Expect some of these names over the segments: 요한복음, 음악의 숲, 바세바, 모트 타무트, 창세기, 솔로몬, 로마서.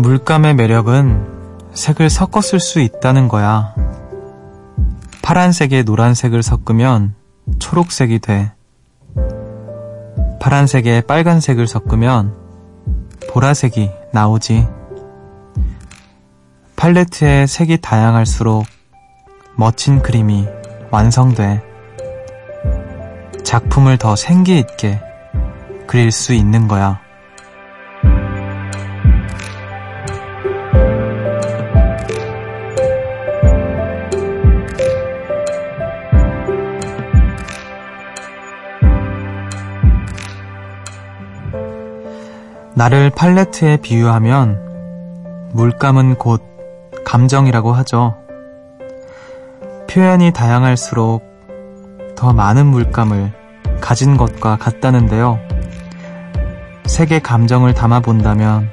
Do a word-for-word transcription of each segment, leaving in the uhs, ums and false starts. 물감의 매력은 색을 섞어 쓸 수 있다는 거야. 파란색에 노란색을 섞으면 초록색이 돼. 파란색에 빨간색을 섞으면 보라색이 나오지. 팔레트의 색이 다양할수록 멋진 그림이 완성돼. 작품을 더 생기 있게 그릴 수 있는 거야. 나를 팔레트에 비유하면 물감은 곧 감정이라고 하죠. 표현이 다양할수록 더 많은 물감을 가진 것과 같다는데요. 색의 감정을 담아본다면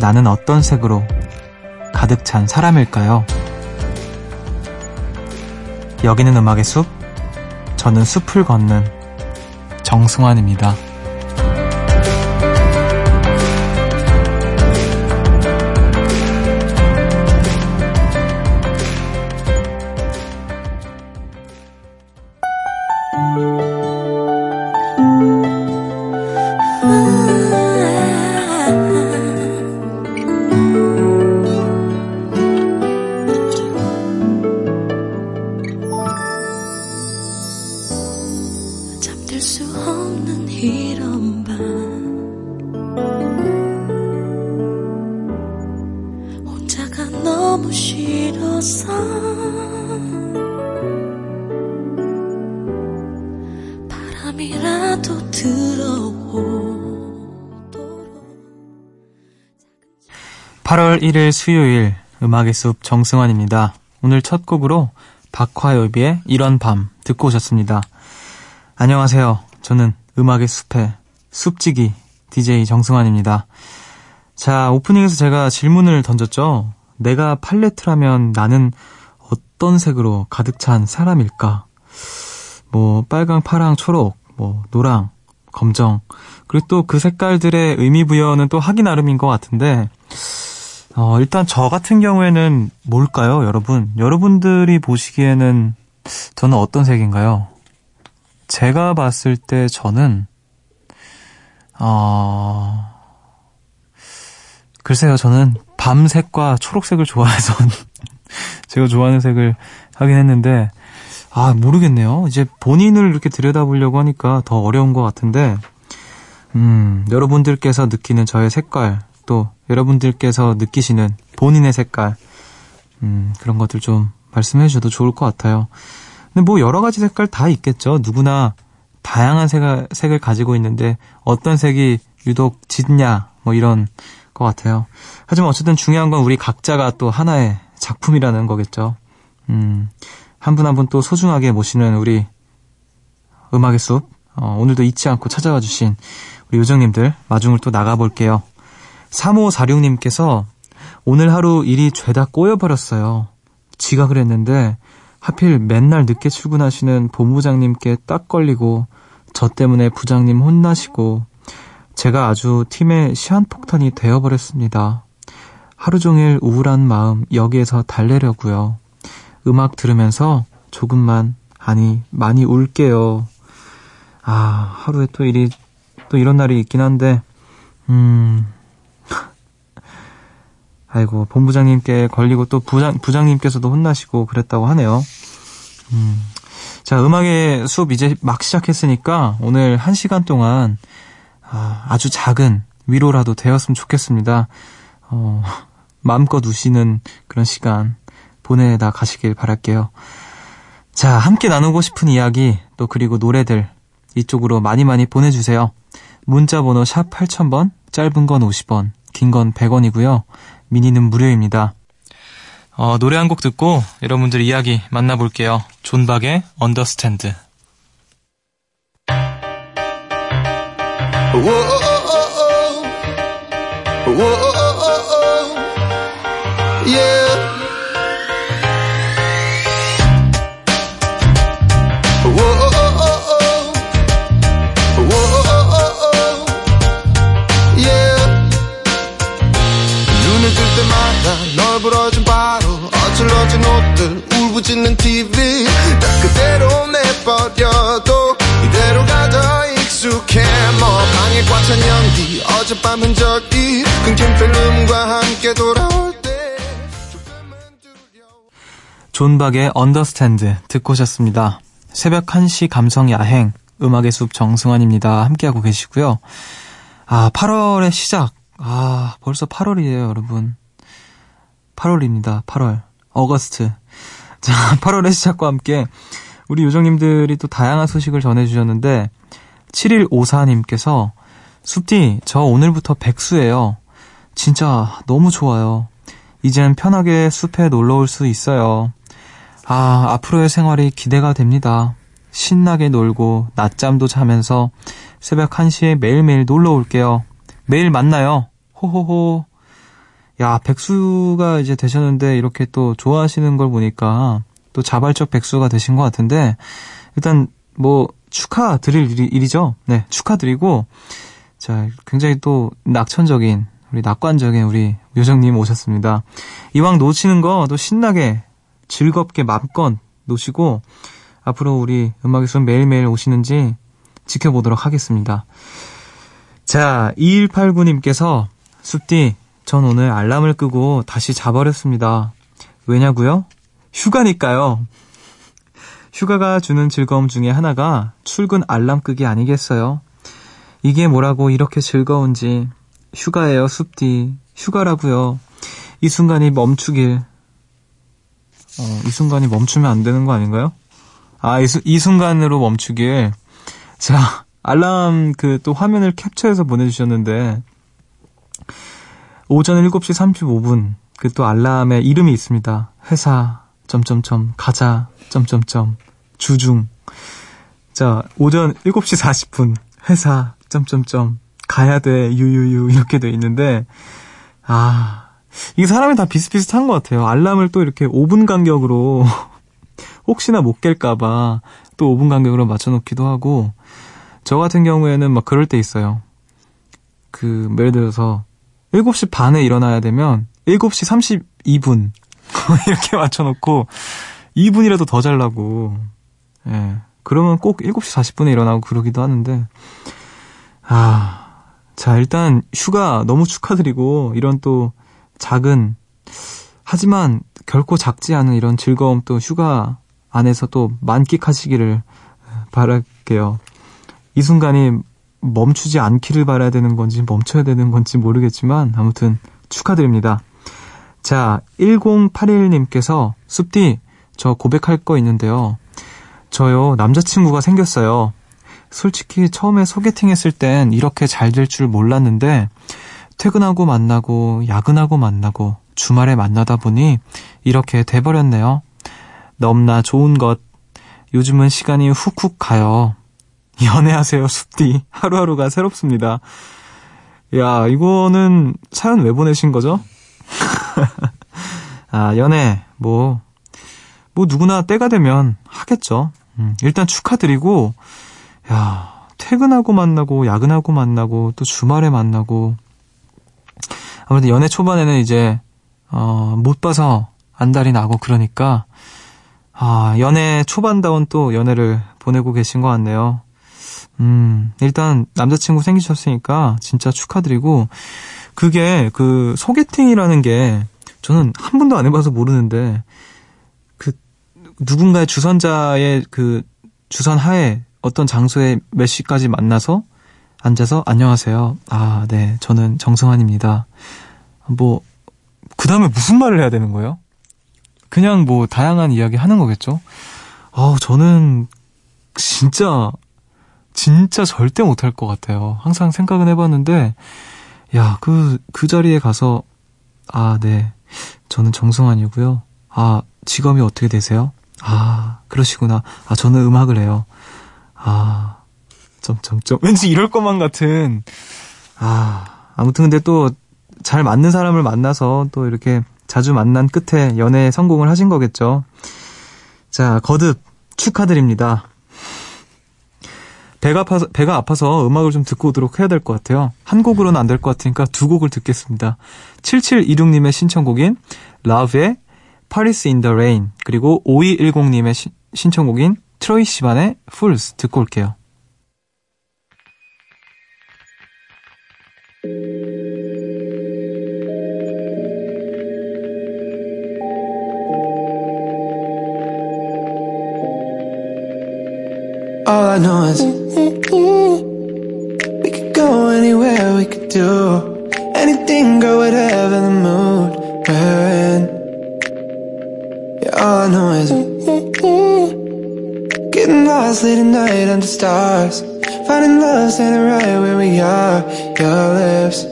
나는 어떤 색으로 가득 찬 사람일까요? 여기는 음악의 숲, 저는 숲을 걷는 정승환입니다. 팔월 일일 수요일 음악의 숲 정승환입니다. 오늘 첫 곡으로 박화요비의 이런 밤 듣고 오셨습니다. 안녕하세요. 저는 음악의 숲의 숲지기 디제이 정승환입니다. 자, 오프닝에서 제가 질문을 던졌죠. 내가 팔레트라면 나는 어떤 색으로 가득 찬 사람일까? 뭐 빨강, 파랑, 초록, 뭐 노랑, 검정, 그리고 또 그 색깔들의 의미 부여는 또 하기 나름인 것 같은데, 어, 일단 저 같은 경우에는 뭘까요, 여러분? 여러분들이 보시기에는 저는 어떤 색인가요? 제가 봤을 때 저는, 어, 글쎄요, 저는 밤색과 초록색을 좋아해서 제가 좋아하는 색을 하긴 했는데, 아, 모르겠네요. 이제 본인을 이렇게 들여다보려고 하니까 더 어려운 것 같은데, 음, 여러분들께서 느끼는 저의 색깔, 또 여러분들께서 느끼시는 본인의 색깔, 음, 그런 것들 좀 말씀해 주셔도 좋을 것 같아요. 근데 뭐 여러 가지 색깔 다 있겠죠. 누구나 다양한 색을, 색을 가지고 있는데 어떤 색이 유독 짙냐, 뭐 이런 것 같아요. 하지만 어쨌든 중요한 건 우리 각자가 또 하나의 작품이라는 거겠죠. 음, 한 분 한 분 또 소중하게 모시는 우리 음악의 숲, 어, 오늘도 잊지 않고 찾아와 주신 우리 요정님들 마중을 또 나가볼게요. 삼오사육님께서 오늘 하루 일이 죄다 꼬여버렸어요. 지가 그랬는데 하필 맨날 늦게 출근하시는 본부장님께 딱 걸리고 저 때문에 부장님 혼나시고 제가 아주 팀의 시한폭탄이 되어버렸습니다. 하루 종일 우울한 마음 여기에서 달래려고요. 음악 들으면서 조금만, 아니 많이 울게요. 아, 하루에 또 일이 또 이런 날이 있긴 한데, 음... 아이고, 본부장님께 걸리고 또 부장, 부장님께서도 혼나시고 그랬다고 하네요. 음. 자, 음악의 숲 이제 막 시작했으니까 오늘 한 시간 동안 아, 아주 작은 위로라도 되었으면 좋겠습니다. 어, 마음껏 우시는 그런 시간 보내다 가시길 바랄게요. 자, 함께 나누고 싶은 이야기, 또 그리고 노래들 이쪽으로 많이 많이 보내주세요. 문자번호 샵 팔천 번, 짧은 건 오십 원, 긴 건 백 원이고요. 미니는 무료입니다. 어, 노래 한 곡 듣고 여러분들 이야기 만나볼게요. 존박의 언더스탠드. 눈을 뜰 때마다 널 부러진 바로 어질러진 옷들 울부짖는 티비 다 그대로 내버려도 이대로가 더 익숙해 뭐 방에 꽉 찬 연기 어젯밤 흔적이 끊긴 필름과 함께 돌아올 때 존박의 언더스탠드 듣고 오셨습니다. 새벽 한 시 감성 야행 음악의 숲 정승환입니다. 함께하고 계시고요. 아, 팔월의 시작. 아, 벌써 팔월이에요, 여러분. 팔월입니다. 팔월. 어거스트. 자, 팔월의 시작과 함께 우리 요정님들이 또 다양한 소식을 전해주셨는데 칠일오사님께서 숲디, 저 오늘부터 백수예요. 진짜 너무 좋아요. 이젠 편하게 숲에 놀러올 수 있어요. 아, 앞으로의 생활이 기대가 됩니다. 신나게 놀고 낮잠도 자면서 새벽 한 시에 매일매일 놀러 올게요. 매일 만나요. 호호호. 야, 백수가 이제 되셨는데 이렇게 또 좋아하시는 걸 보니까 또 자발적 백수가 되신 것 같은데 일단 뭐 축하드릴 일이, 일이죠. 네, 축하드리고 자, 굉장히 또 낙천적인 우리 낙관적인 우리 요정님 오셨습니다. 이왕 놓치는 거 또 신나게 즐겁게 마음껏 놓으시고 앞으로 우리 음악의 숲 매일매일 오시는지 지켜보도록 하겠습니다. 자, 이일팔구님께서 숲디, 전 오늘 알람을 끄고 다시 자버렸습니다. 왜냐고요? 휴가니까요. 휴가가 주는 즐거움 중에 하나가 출근 알람 끄기 아니겠어요? 이게 뭐라고 이렇게 즐거운지. 휴가예요, 숲디. 휴가라고요. 이 순간이 멈추길. 어, 이 순간이 멈추면 안 되는 거 아닌가요? 아, 이, 수, 이 순간으로 멈추길. 자, 알람 그 또 화면을 캡처해서 보내주셨는데 오전 일곱 시 삼십오 분 그 또 알람에 이름이 있습니다. 회사 점점점 가자 점점점 주중. 자, 오전 일곱 시 사십 분 회사 점점점 가야 돼 유유유 이렇게 돼 있는데 아, 이게 사람이 다 비슷비슷한 것 같아요. 알람을 또 이렇게 오 분 간격으로 혹시나 못 깰까봐 또 오 분 간격으로 맞춰놓기도 하고 저 같은 경우에는 막 그럴 때 있어요. 그 예를 들어서 일곱 시 반에 일어나야 되면 일곱 시 삼십이 분 이렇게 맞춰놓고 이 분이라도 더 자려고. 예, 그러면 꼭 일곱 시 사십 분에 일어나고 그러기도 하는데 아, 자, 일단 휴가 너무 축하드리고 이런 또 작은 하지만 결코 작지 않은 이런 즐거움 또 휴가 안에서 또 만끽하시기를 바랄게요. 이 순간이 멈추지 않기를 바라야 되는 건지 멈춰야 되는 건지 모르겠지만 아무튼 축하드립니다. 자, 일공팔일님께서 숲디, 저 고백할 거 있는데요. 저요, 남자친구가 생겼어요. 솔직히 처음에 소개팅 했을 땐 이렇게 잘 될 줄 몰랐는데 퇴근하고 만나고 야근하고 만나고 주말에 만나다 보니 이렇게 돼버렸네요. 넘나 좋은 것. 요즘은 시간이 훅훅 가요. 연애하세요, 숲디. 하루하루가 새롭습니다. 야, 이거는 사연 왜 보내신 거죠? 아, 연애 뭐, 뭐 누구나 때가 되면 하겠죠. 음, 일단 축하드리고 야, 퇴근하고 만나고 야근하고 만나고 또 주말에 만나고 아무래도 연애 초반에는 이제 어, 못 봐서 안달이 나고 그러니까 아, 연애 초반다운 또 연애를 보내고 계신 것 같네요. 음, 일단 남자친구 생기셨으니까 진짜 축하드리고 그게 그 소개팅이라는 게 저는 한 번도 안 해봐서 모르는데 그 누군가의 주선자의 그 주선 하에 어떤 장소에 몇 시까지 만나서 앉아서 안녕하세요. 아, 네, 저는 정승환입니다. 뭐 그 다음에 무슨 말을 해야 되는 거예요? 그냥 뭐 다양한 이야기 하는 거겠죠? 아, 저는 진짜 진짜 절대 못할 것 같아요. 항상 생각은 해봤는데 야, 그, 그 자리에 가서 아, 네, 저는 정승환이고요. 아, 직업이 어떻게 되세요? 아, 그러시구나. 아, 저는 음악을 해요. 아, 점점점. 왠지 이럴 것만 같은. 아, 아무튼 근데 또 잘 맞는 사람을 만나서 또 이렇게 자주 만난 끝에 연애에 성공을 하신 거겠죠. 자, 거듭 축하드립니다. 배가 아파서, 배가 아파서 음악을 좀 듣고 오도록 해야 될 것 같아요. 한 곡으로는 안 될 것 같으니까 두 곡을 듣겠습니다. 칠칠이육님의 신청곡인 러브의 Paris in the Rain, 그리고 오이일공님의 시, 신청곡인 트로이 시반의 Fools 듣고 올게요. All I know is we could go anywhere, we could do anything, girl, whatever the mood we're in. Yeah, all I know is getting lost late at night under stars, finding love standing right where we are. Your lips,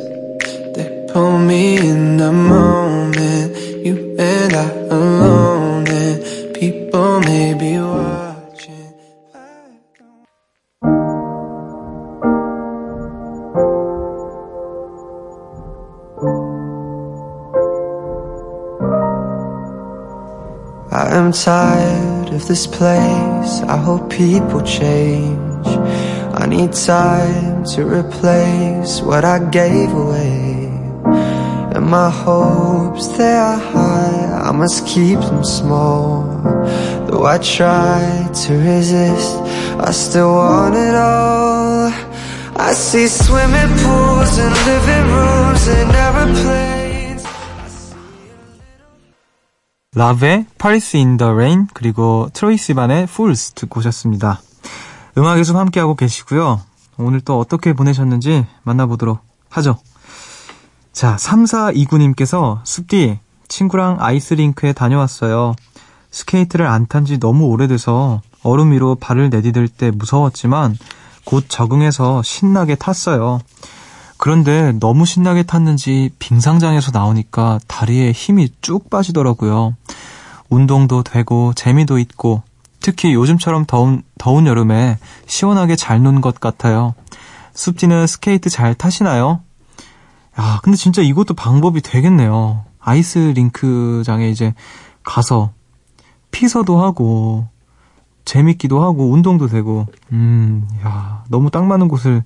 they pull me in the moment, you and I alone, and people may be wild. I'm tired of this place, I hope people change. I need time to replace what I gave away. And my hopes, they are high, I must keep them small. Though I try to resist, I still want it all. I see swimming pools and living rooms and airplanes. 라브의 Paris in the Rain, 그리고 트로이 시반의 Fools 듣고 오셨습니다. 음악의 숲 함께하고 계시고요. 오늘 또 어떻게 보내셨는지 만나보도록 하죠. 자, 삼사이구님께서 숲디, 친구랑 아이스링크에 다녀왔어요. 스케이트를 안 탄 지 너무 오래돼서 얼음 위로 발을 내디딜 때 무서웠지만 곧 적응해서 신나게 탔어요. 그런데 너무 신나게 탔는지 빙상장에서 나오니까 다리에 힘이 쭉 빠지더라고요. 운동도 되고 재미도 있고, 특히 요즘처럼 더운, 더운 여름에 시원하게 잘 논 것 같아요. 숲지는 스케이트 잘 타시나요? 야, 근데 진짜 이것도 방법이 되겠네요. 아이스 링크장에 이제 가서 피서도 하고 재밌기도 하고 운동도 되고, 음, 야, 너무 딱 맞는 곳을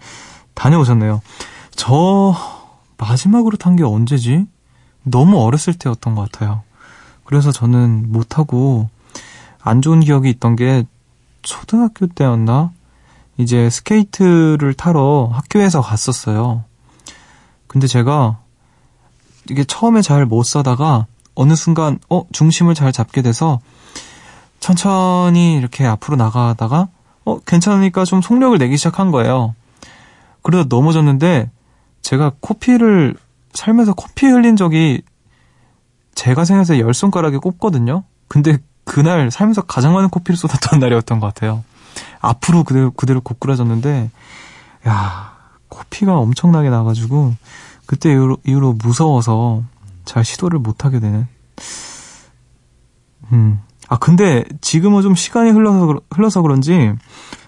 다녀오셨네요. 저 마지막으로 탄 게 언제지? 너무 어렸을 때였던 것 같아요. 그래서 저는 못하고 안 좋은 기억이 있던 게 초등학교 때였나? 이제 스케이트를 타러 학교에서 갔었어요. 근데 제가 이게 처음에 잘 못 서다가 어느 순간 어 중심을 잘 잡게 돼서 천천히 이렇게 앞으로 나가다가 어 괜찮으니까 좀 속력을 내기 시작한 거예요. 그러다 넘어졌는데 제가 코피를, 살면서 코피 흘린 적이 제가 생각해서 열 손가락에 꼽거든요. 근데 그날 살면서 가장 많은 코피를 쏟았던 날이었던 것 같아요. 앞으로 그대로, 그대로 고꾸라졌는데, 야, 코피가 엄청나게 나가지고 그때 이후로, 이후로 무서워서 잘 시도를 못하게 되는. 음, 아 근데 지금은 좀 시간이 흘러서 흘러서 그런지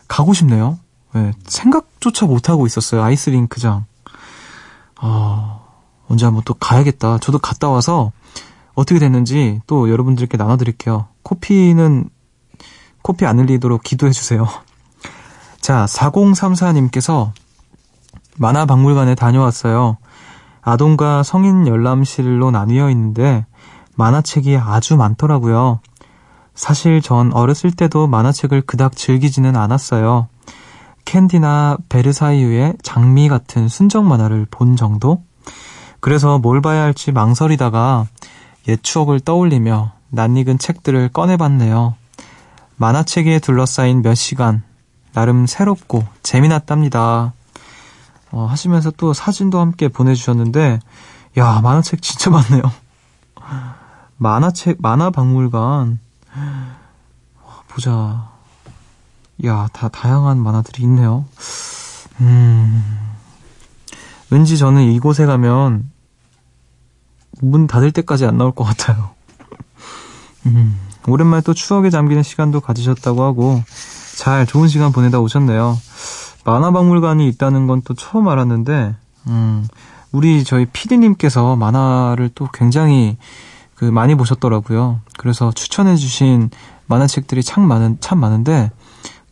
가고 싶네요. 네, 생각조차 못하고 있었어요. 아이스링크장. 어, 언제 한번 또 가야겠다. 저도 갔다 와서 어떻게 됐는지 또 여러분들께 나눠드릴게요. 코피는, 코피 안 흘리도록 기도해주세요. 자, 사공삼사님께서 만화박물관에 다녀왔어요. 아동과 성인 열람실로 나뉘어 있는데 만화책이 아주 많더라고요. 사실 전 어렸을 때도 만화책을 그닥 즐기지는 않았어요. 캔디나 베르사유의 장미 같은 순정 만화를 본 정도? 그래서 뭘 봐야 할지 망설이다가 옛 추억을 떠올리며 낯익은 책들을 꺼내봤네요. 만화책에 둘러싸인 몇 시간, 나름 새롭고 재미났답니다. 어, 하시면서 또 사진도 함께 보내주셨는데, 야, 만화책 진짜 많네요. 만화책, 만화박물관. 보자. 야, 다 다양한 만화들이 있네요. 음, 왠지 저는 이곳에 가면 문 닫을 때까지 안 나올 것 같아요. 음, 오랜만에 또 추억에 잠기는 시간도 가지셨다고 하고 잘 좋은 시간 보내다 오셨네요. 만화박물관이 있다는 건 또 처음 알았는데, 음, 우리 저희 피디님께서 만화를 또 굉장히 그 많이 보셨더라고요. 그래서 추천해주신 만화책들이 참 많은 참 많은데.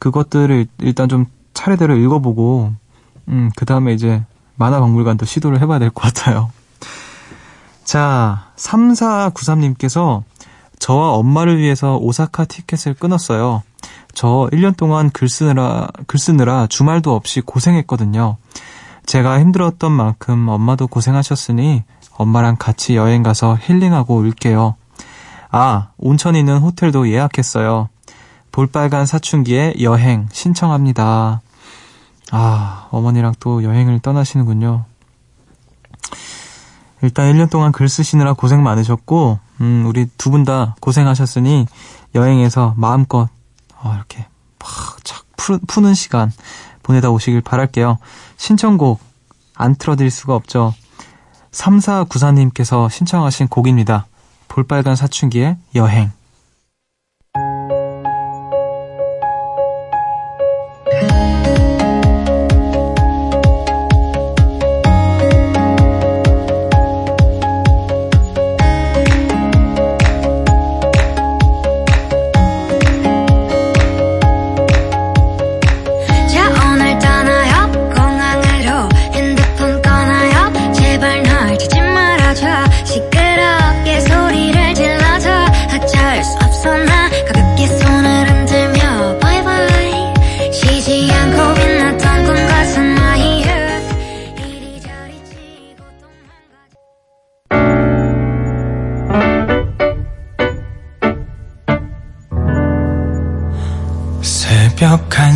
그것들을 일단 좀 차례대로 읽어보고, 음, 그 다음에 이제 만화박물관도 시도를 해봐야 될 것 같아요. 자, 삼사구삼님께서 저와 엄마를 위해서 오사카 티켓을 끊었어요. 저 일 년 동안 글 쓰느라, 글 쓰느라 주말도 없이 고생했거든요. 제가 힘들었던 만큼 엄마도 고생하셨으니 엄마랑 같이 여행 가서 힐링하고 올게요. 아, 온천 있는 호텔도 예약했어요. 볼빨간 사춘기에 여행 신청합니다. 아, 어머니랑 또 여행을 떠나시는군요. 일단 일 년 동안 글 쓰시느라 고생 많으셨고, 음, 우리 두 분 다 고생하셨으니 여행에서 마음껏 어, 이렇게 막 착 푸는 시간 보내다 오시길 바랄게요. 신청곡 안 틀어드릴 수가 없죠. 삼사구사님께서 신청하신 곡입니다. 볼빨간 사춘기의 여행.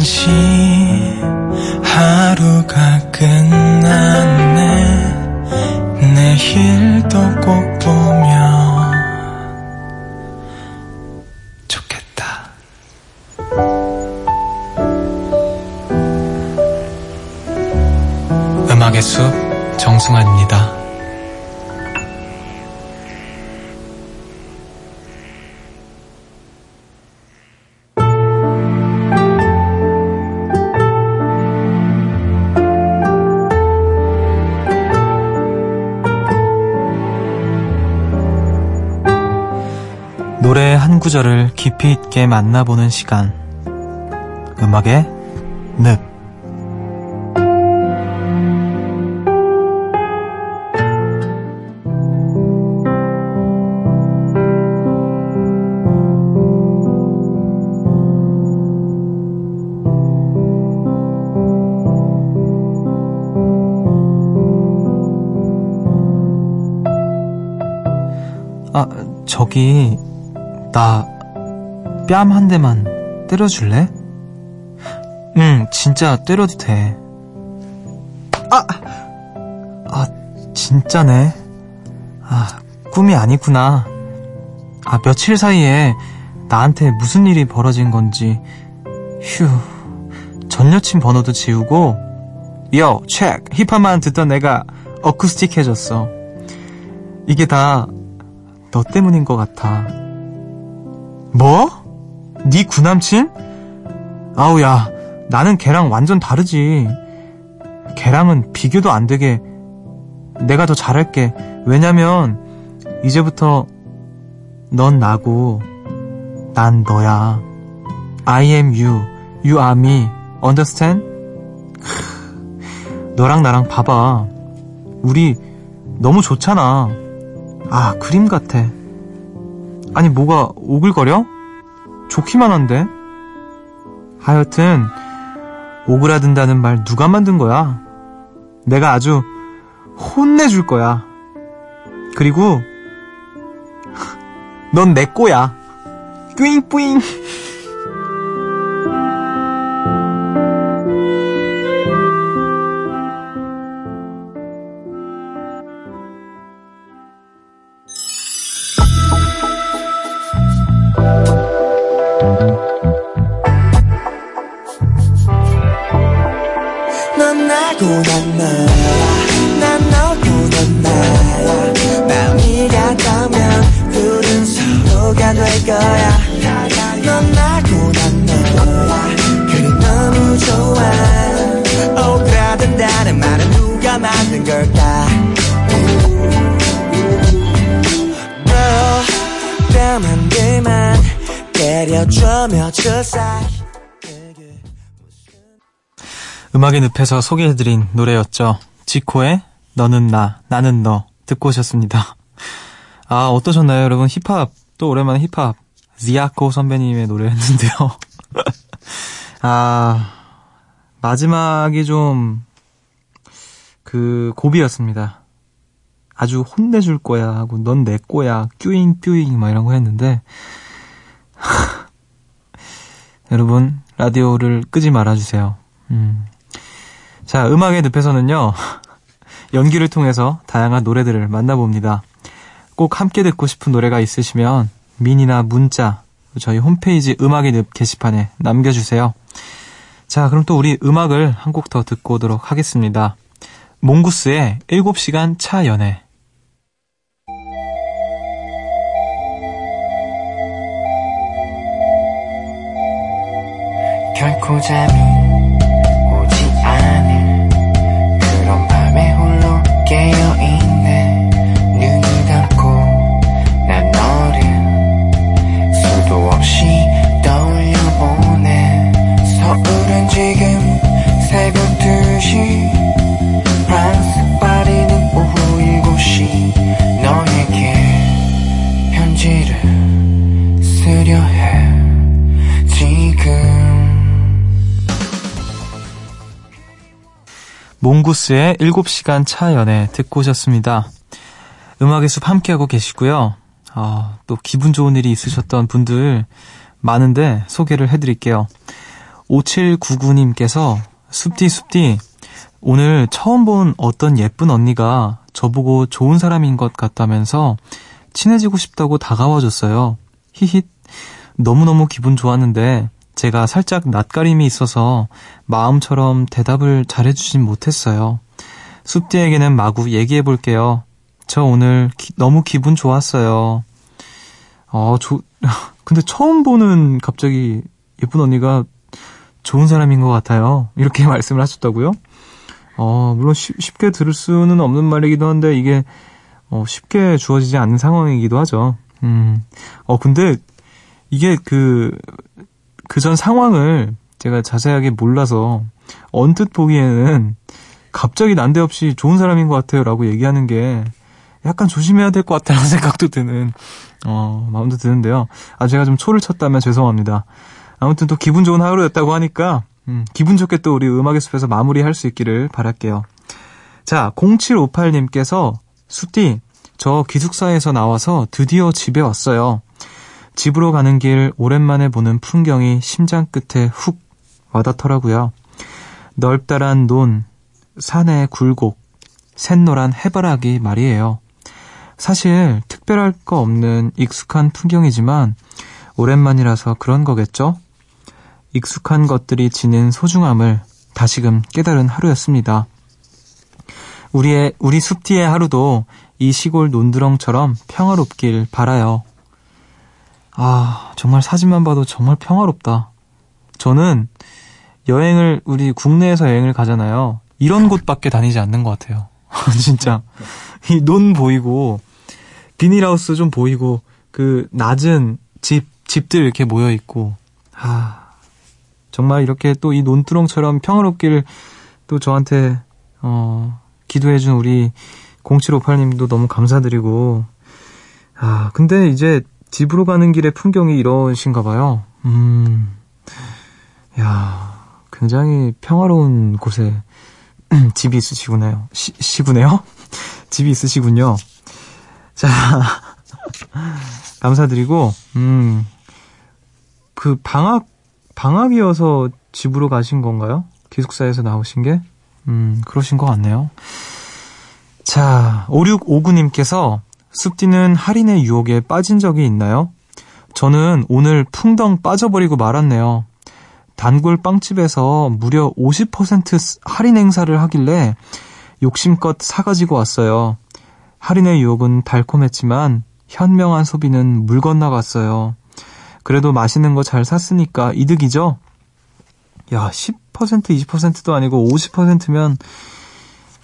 시 하루가 끝났네. 내일도 꼭 보면 좋겠다. 음악의 숲 정승환입니다. 노래 한 구절을 깊이 있게 만나보는 시간, 음악의 늪. 아, 저기 나 뺨 한 대만 때려줄래? 응, 진짜 때려도 돼. 아! 아, 진짜네. 아, 꿈이 아니구나. 아, 며칠 사이에 나한테 무슨 일이 벌어진 건지. 휴, 전 여친 번호도 지우고 요, 체크, 힙합만 듣던 내가 어쿠스틱해졌어. 이게 다 너 때문인 것 같아. 뭐? 네 구남친? 아우야, 나는 걔랑 완전 다르지. 걔랑은 비교도 안 되게 내가 더 잘할게. 왜냐면 이제부터 넌 나고 난 너야. I am you, you are me, understand? 너랑 나랑 봐봐. 우리 너무 좋잖아. 아, 그림 같아. 아니, 뭐가 오글거려? 좋기만 한데. 하여튼 오그라든다는 말 누가 만든 거야? 내가 아주 혼내줄 거야. 그리고 넌 내 꼬야. 뿌잉뿌잉. 음악의 늪에서 소개해드린 노래였죠. 지코의 너는 나, 나는 너 듣고 오셨습니다. 아, 어떠셨나요, 여러분? 힙합, 또 오랜만에 힙합. 지아코 선배님의 노래였는데요. 아, 마지막이 좀, 그, 고비였습니다. 아주 혼내줄 거야 하고, 넌 내 거야, 뀨잉, 뀨잉, 막 이런 거 했는데, 여러분, 라디오를 끄지 말아주세요. 음. 자, 음악의 늪에서는요, 연기를 통해서 다양한 노래들을 만나봅니다. 꼭 함께 듣고 싶은 노래가 있으시면 민이나 문자, 저희 홈페이지 음악의 늪 게시판에 남겨주세요. 자, 그럼 또 우리 음악을 한 곡 더 듣고 오도록 하겠습니다. 몽구스의 일곱 시간 차 연애. 결코 잠이 오지 않을 그런 밤에 홀로 깨어있네. 눈을 감고 난 너를 수도 없이 떠올려보네. 서울은 지금 새벽 두 시, 프랑스 파리는 오후 일곱 시. 너에게 편지를 쓰려 해 지금. 몽구스의 일곱 시간 차 연애 듣고 오셨습니다. 음악의 숲 함께하고 계시고요. 아, 또 기분 좋은 일이 있으셨던 분들 많은데 소개를 해드릴게요. 오칠구구 님께서 숲디 숲디 오늘 처음 본 어떤 예쁜 언니가 저보고 좋은 사람인 것 같다면서 친해지고 싶다고 다가와줬어요. 히힛. 너무너무 기분 좋았는데 제가 살짝 낯가림이 있어서 마음처럼 대답을 잘해주진 못했어요. 숲디에게는 마구 얘기해볼게요. 저 오늘 기, 너무 기분 좋았어요. 어, 조, 근데 처음 보는 갑자기 예쁜 언니가 좋은 사람인 것 같아요. 이렇게 말씀을 하셨다고요? 어, 물론 쉬, 쉽게 들을 수는 없는 말이기도 한데 이게 어, 쉽게 주어지지 않는 상황이기도 하죠. 음, 어, 근데 이게 그... 그전 상황을 제가 자세하게 몰라서 언뜻 보기에는 갑자기 난데없이 좋은 사람인 것 같아요 라고 얘기하는 게 약간 조심해야 될 것 같다는 생각도 드는 어, 마음도 드는데요. 아, 제가 좀 초를 쳤다면 죄송합니다. 아무튼 또 기분 좋은 하루였다고 하니까 음, 기분 좋게 또 우리 음악의 숲에서 마무리할 수 있기를 바랄게요. 자, 공칠오팔 님께서 숲디, 저 기숙사에서 나와서 드디어 집에 왔어요. 집으로 가는 길 오랜만에 보는 풍경이 심장 끝에 훅 와닿더라고요. 넓다란 논, 산의 굴곡, 샛노란 해바라기 말이에요. 사실 특별할 거 없는 익숙한 풍경이지만 오랜만이라서 그런 거겠죠? 익숙한 것들이 지닌 소중함을 다시금 깨달은 하루였습니다. 우리의, 우리 숲디의 하루도 이 시골 논두렁처럼 평화롭길 바라요. 아, 정말 사진만 봐도 정말 평화롭다. 저는 여행을, 우리 국내에서 여행을 가잖아요. 이런 곳밖에 다니지 않는 것 같아요. 진짜. 이 논 보이고, 비닐하우스 좀 보이고, 그 낮은 집, 집들 이렇게 모여있고, 아, 정말 이렇게 또 이 논두렁처럼 평화롭기를 또 저한테, 어, 기도해준 우리 공칠오팔 님도 너무 감사드리고, 아, 근데 이제, 집으로 가는 길의 풍경이 이러신가 봐요. 음, 야, 굉장히 평화로운 곳에 집이 있으시구나요. 시, 시구네요? 집이 있으시군요. 자, 감사드리고, 음, 그 방학, 방학이어서 집으로 가신 건가요? 기숙사에서 나오신 게? 음, 그러신 것 같네요. 자, 오육오구 님께서 숲디는 할인의 유혹에 빠진 적이 있나요? 저는 오늘 풍덩 빠져버리고 말았네요. 단골 빵집에서 무려 오십 퍼센트 할인 행사를 하길래 욕심껏 사가지고 왔어요. 할인의 유혹은 달콤했지만 현명한 소비는 물 건너갔어요. 그래도 맛있는 거 잘 샀으니까 이득이죠? 야, 십 퍼센트, 이십 퍼센트도 아니고 오십 퍼센트면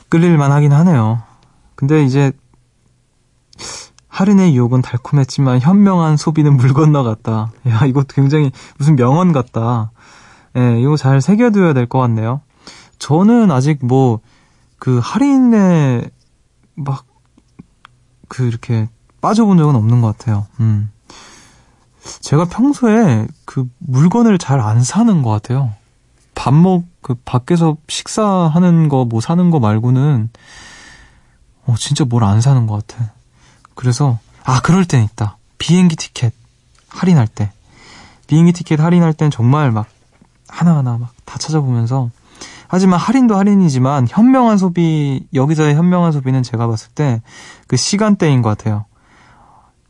끌릴만 하긴 하네요. 근데 이제 할인의 유혹은 달콤했지만 현명한 소비는 물 건너갔다. 야, 이것도 굉장히 무슨 명언 같다. 예, 이거 잘 새겨둬야 될 것 같네요. 저는 아직 뭐 그 할인에 막 그 이렇게 빠져본 적은 없는 것 같아요. 음. 제가 평소에 그 물건을 잘 안 사는 것 같아요. 밥 먹, 그 밖에서 식사하는 거 뭐 사는 거 말고는 어, 진짜 뭘 안 사는 것 같아. 그래서 아 그럴 땐 있다. 비행기 티켓 할인할 때. 비행기 티켓 할인할 땐 정말 막 하나하나 막 다 찾아보면서 하지만 할인도 할인이지만 현명한 소비, 여기서의 현명한 소비는 제가 봤을 때 그 시간대인 것 같아요.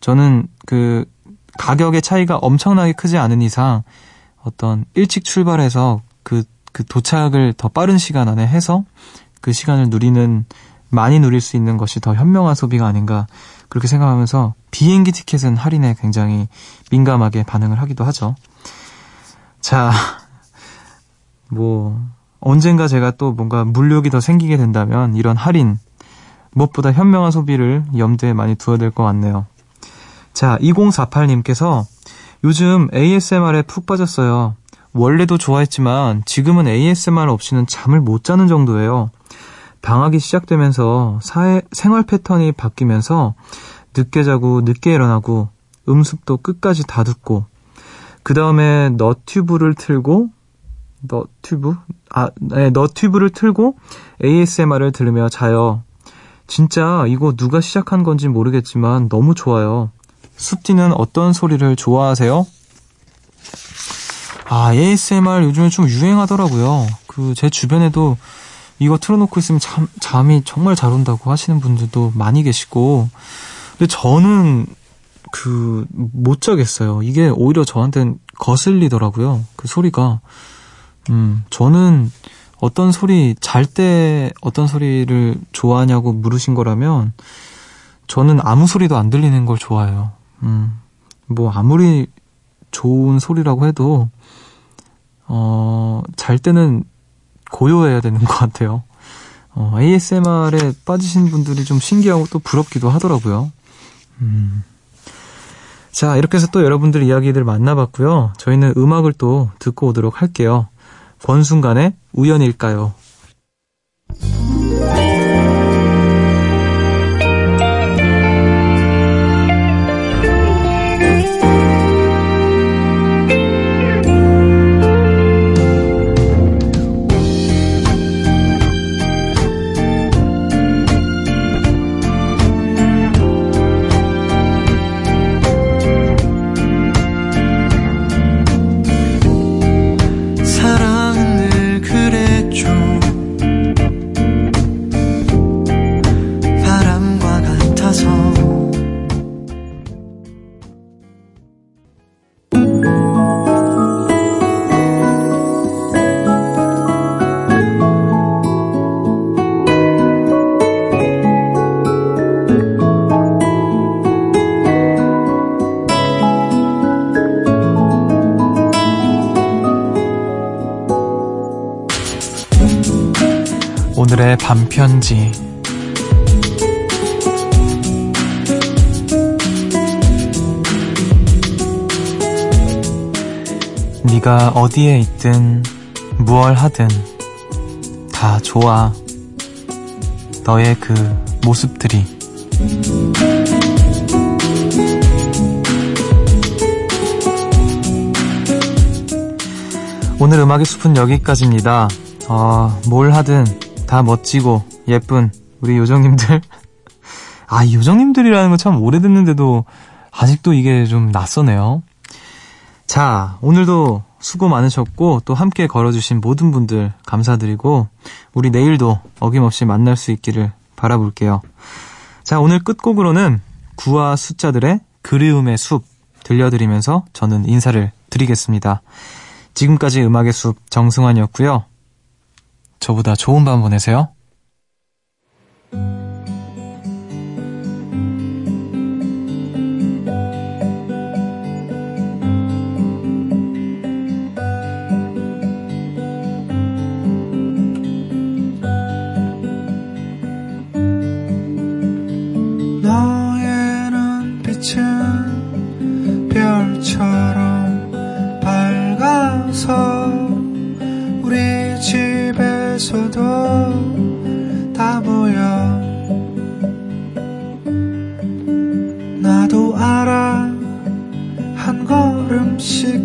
저는 그 가격의 차이가 엄청나게 크지 않은 이상 어떤 일찍 출발해서 그, 그 도착을 더 빠른 시간 안에 해서 그 시간을 누리는, 많이 누릴 수 있는 것이 더 현명한 소비가 아닌가 그렇게 생각하면서 비행기 티켓은 할인에 굉장히 민감하게 반응을 하기도 하죠. 자, 뭐 언젠가 제가 또 뭔가 물욕이 더 생기게 된다면 이런 할인, 무엇보다 현명한 소비를 염두에 많이 두어야 될 것 같네요. 자, 이공사팔님께서 요즘 에이에스엠알에 푹 빠졌어요. 원래도 좋아했지만 지금은 에이에스엠알 없이는 잠을 못 자는 정도예요. 방학이 시작되면서 사회, 생활 패턴이 바뀌면서 늦게 자고 늦게 일어나고 음습도 끝까지 다 듣고 그 다음에 너튜브를 틀고 너튜브? 아, 네, 너튜브를 틀고 에이에스엠알을 들으며 자요. 진짜 이거 누가 시작한 건지 모르겠지만 너무 좋아요. 숲디는 어떤 소리를 좋아하세요? 아, 에이에스엠알 요즘에 좀 유행하더라고요. 그 제 주변에도 이거 틀어놓고 있으면 잠, 잠이 정말 잘 온다고 하시는 분들도 많이 계시고 근데 저는 그 못 자겠어요. 이게 오히려 저한테는 거슬리더라고요. 그 소리가. 음, 저는 어떤 소리, 잘 때 어떤 소리를 좋아하냐고 물으신 거라면 저는 아무 소리도 안 들리는 걸 좋아해요. 음, 뭐 아무리 좋은 소리라고 해도 어, 잘 때는 고요해야 되는 것 같아요. 어, 에이에스엠알에 빠지신 분들이 좀 신기하고 또 부럽기도 하더라고요. 음. 자, 이렇게 해서 또 여러분들 이야기들 만나봤고요. 저희는 음악을 또 듣고 오도록 할게요. 권순간의 우연일까요? 오늘의 밤편지. 네가 어디에 있든 무얼 하든 다 좋아. 너의 그 모습들이 오늘 음악의 숲은 여기까지입니다. 어, 뭘 하든 다 멋지고 예쁜 우리 요정님들. 아, 요정님들이라는 거 참 오래됐는데도 아직도 이게 좀 낯서네요. 자, 오늘도 수고 많으셨고 또 함께 걸어주신 모든 분들 감사드리고 우리 내일도 어김없이 만날 수 있기를 바라볼게요. 자, 오늘 끝곡으로는 구와 숫자들의 그리움의 숲 들려드리면서 저는 인사를 드리겠습니다. 지금까지 음악의 숲 정승환이었고요. 저보다 좋은 밤 보내세요. 너의 눈빛은 별처럼 밝아서 우리 집에 서도 다 보여. 나도 알아. 한 걸음씩